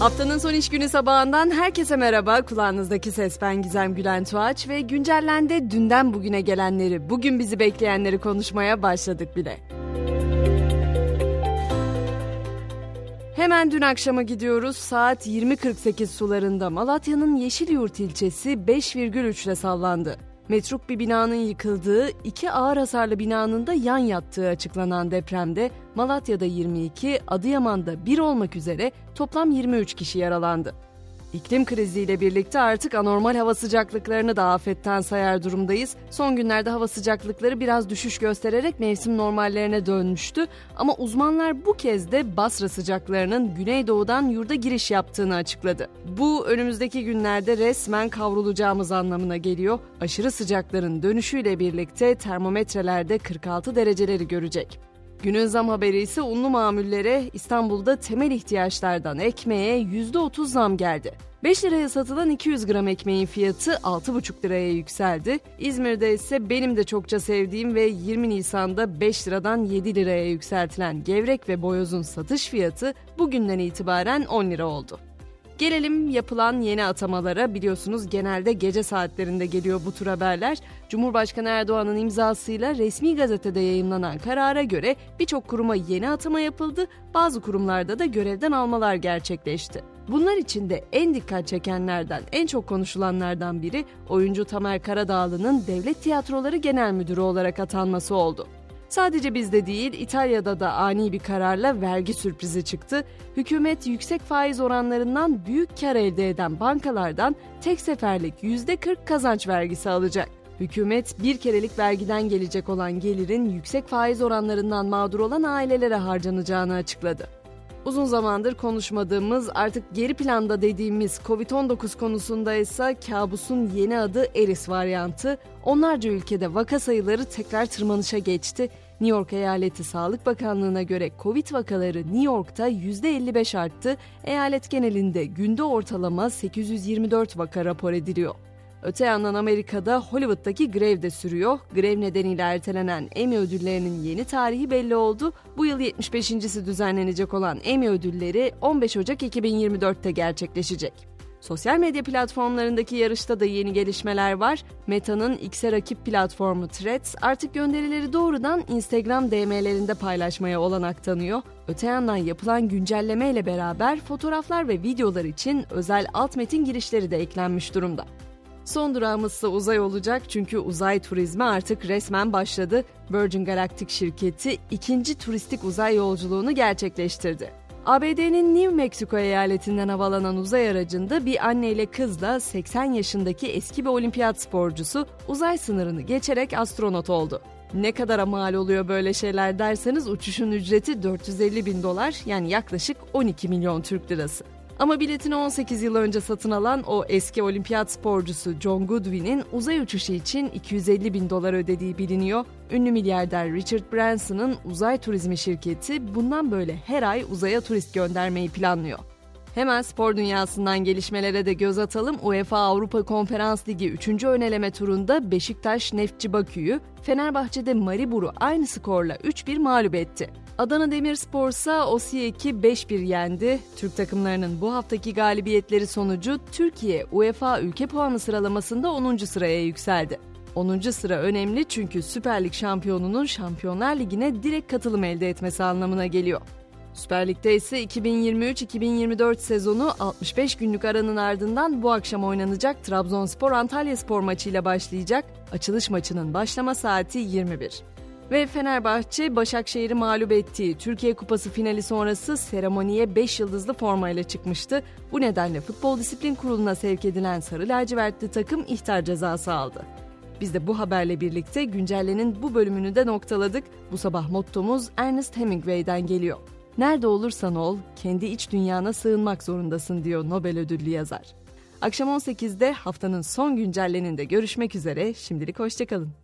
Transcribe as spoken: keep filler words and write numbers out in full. Haftanın son iş günü sabahından herkese merhaba. Kulağınızdaki ses ben Gizem Gülen Tuğaç ve güncellende dünden bugüne gelenleri, bugün bizi bekleyenleri konuşmaya başladık bile. Hemen dün akşama gidiyoruz. Saat yirmi kırk sekiz sularında Malatya'nın Yeşilyurt ilçesi beş virgül üç ile sallandı. Metruk bir binanın yıkıldığı, iki ağır hasarlı binanın da yan yattığı açıklanan depremde Malatya'da yirmi iki, Adıyaman'da bir olmak üzere toplam yirmi üç kişi yaralandı. İklim kriziyle birlikte artık anormal hava sıcaklıklarını da afetten sayar durumdayız. Son günlerde hava sıcaklıkları biraz düşüş göstererek mevsim normallerine dönmüştü. Ama uzmanlar bu kez de Basra sıcaklarının Güneydoğu'dan yurda giriş yaptığını açıkladı. Bu önümüzdeki günlerde resmen kavrulacağımız anlamına geliyor. Aşırı sıcakların dönüşüyle birlikte termometrelerde kırk altı dereceleri görecek. Günün zam haberi ise unlu mamullere, İstanbul'da temel ihtiyaçlardan ekmeğe yüzde otuz zam geldi. beş liraya satılan iki yüz gram ekmeğin fiyatı altı buçuk liraya yükseldi. İzmir'de ise benim de çokça sevdiğim ve yirmi Nisan'da beş liradan yedi liraya yükseltilen gevrek ve boyozun satış fiyatı bugünden itibaren on lira oldu. Gelelim yapılan yeni atamalara. Biliyorsunuz genelde gece saatlerinde geliyor bu tür haberler. Cumhurbaşkanı Erdoğan'ın imzasıyla resmi gazetede yayımlanan karara göre birçok kuruma yeni atama yapıldı, bazı kurumlarda da görevden almalar gerçekleşti. Bunlar içinde en dikkat çekenlerden, en çok konuşulanlardan biri oyuncu Tamer Karadağlı'nın Devlet Tiyatroları Genel Müdürü olarak atanması oldu. Sadece bizde değil, İtalya'da da ani bir kararla vergi sürprizi çıktı. Hükümet yüksek faiz oranlarından büyük kar elde eden bankalardan tek seferlik yüzde kırk kazanç vergisi alacak. Hükümet bir kerelik vergiden gelecek olan gelirin yüksek faiz oranlarından mağdur olan ailelere harcanacağını açıkladı. Uzun zamandır konuşmadığımız, artık geri planda dediğimiz kovid on dokuz konusunda ise kabusun yeni adı Eris varyantı. Onlarca ülkede vaka sayıları tekrar tırmanışa geçti. New York Eyaleti Sağlık Bakanlığı'na göre Covid vakaları New York'ta yüzde elli beş arttı. Eyalet genelinde günde ortalama sekiz yüz yirmi dört vaka rapor ediliyor. Öte yandan Amerika'da Hollywood'daki grev de sürüyor. Grev nedeniyle ertelenen Emmy ödüllerinin yeni tarihi belli oldu. Bu yıl yetmiş beşincisi düzenlenecek olan Emmy ödülleri on beş Ocak iki bin yirmi dörtte gerçekleşecek. Sosyal medya platformlarındaki yarışta da yeni gelişmeler var. Meta'nın X'e rakip platformu Threads artık gönderileri doğrudan Instagram D M'lerinde paylaşmaya olanak tanıyor. Öte yandan yapılan güncelleme ile beraber fotoğraflar ve videolar için özel alt metin girişleri de eklenmiş durumda. Son durağımızsa uzay olacak, çünkü uzay turizmi artık resmen başladı. Virgin Galactic şirketi ikinci turistik uzay yolculuğunu gerçekleştirdi. A B D'nin New Mexico eyaletinden havalanan uzay aracında bir anneyle kızla seksen yaşındaki eski bir olimpiyat sporcusu uzay sınırını geçerek astronot oldu. Ne kadara mal oluyor böyle şeyler derseniz uçuşun ücreti dört yüz elli bin dolar, yani yaklaşık on iki milyon Türk lirası. Ama biletini on sekiz yıl önce satın alan o eski olimpiyat sporcusu John Goodwin'in uzay uçuşu için iki yüz elli bin dolar ödediği biliniyor. Ünlü milyarder Richard Branson'ın uzay turizmi şirketi bundan böyle her ay uzaya turist göndermeyi planlıyor. Hemen spor dünyasından gelişmelere de göz atalım. UEFA Avrupa Konferans Ligi üçüncü öneleme turunda Beşiktaş Neftçi Bakü'yü, Fenerbahçe'de Maribor'u aynı skorla üç bir mağlup etti. Adana Demirspor ise Osijek'i beş bir yendi. Türk takımlarının bu haftaki galibiyetleri sonucu Türkiye UEFA ülke puanı sıralamasında onuncu sıraya yükseldi. onuncu sıra önemli, çünkü Süper Lig şampiyonunun Şampiyonlar Ligi'ne direkt katılım elde etmesi anlamına geliyor. Süper Lig'de ise iki bin yirmi üç iki bin yirmi dört sezonu altmış beş günlük aranın ardından bu akşam oynanacak Trabzonspor-Antalyaspor maçıyla başlayacak. Açılış maçının başlama saati yirmi bir. Ve Fenerbahçe, Başakşehir'i mağlup ettiği Türkiye Kupası finali sonrası seremoniye beş yıldızlı formayla çıkmıştı. Bu nedenle Futbol Disiplin Kurulu'na sevk edilen sarı lacivertli takım ihtar cezası aldı. Biz de bu haberle birlikte güncellenin bu bölümünü de noktaladık. Bu sabah mottomuz Ernest Hemingway'den geliyor. Nerede olursan ol, kendi iç dünyana sığınmak zorundasın diyor Nobel ödüllü yazar. Akşam on sekizde haftanın son güncelleninde görüşmek üzere. Şimdilik hoşçakalın.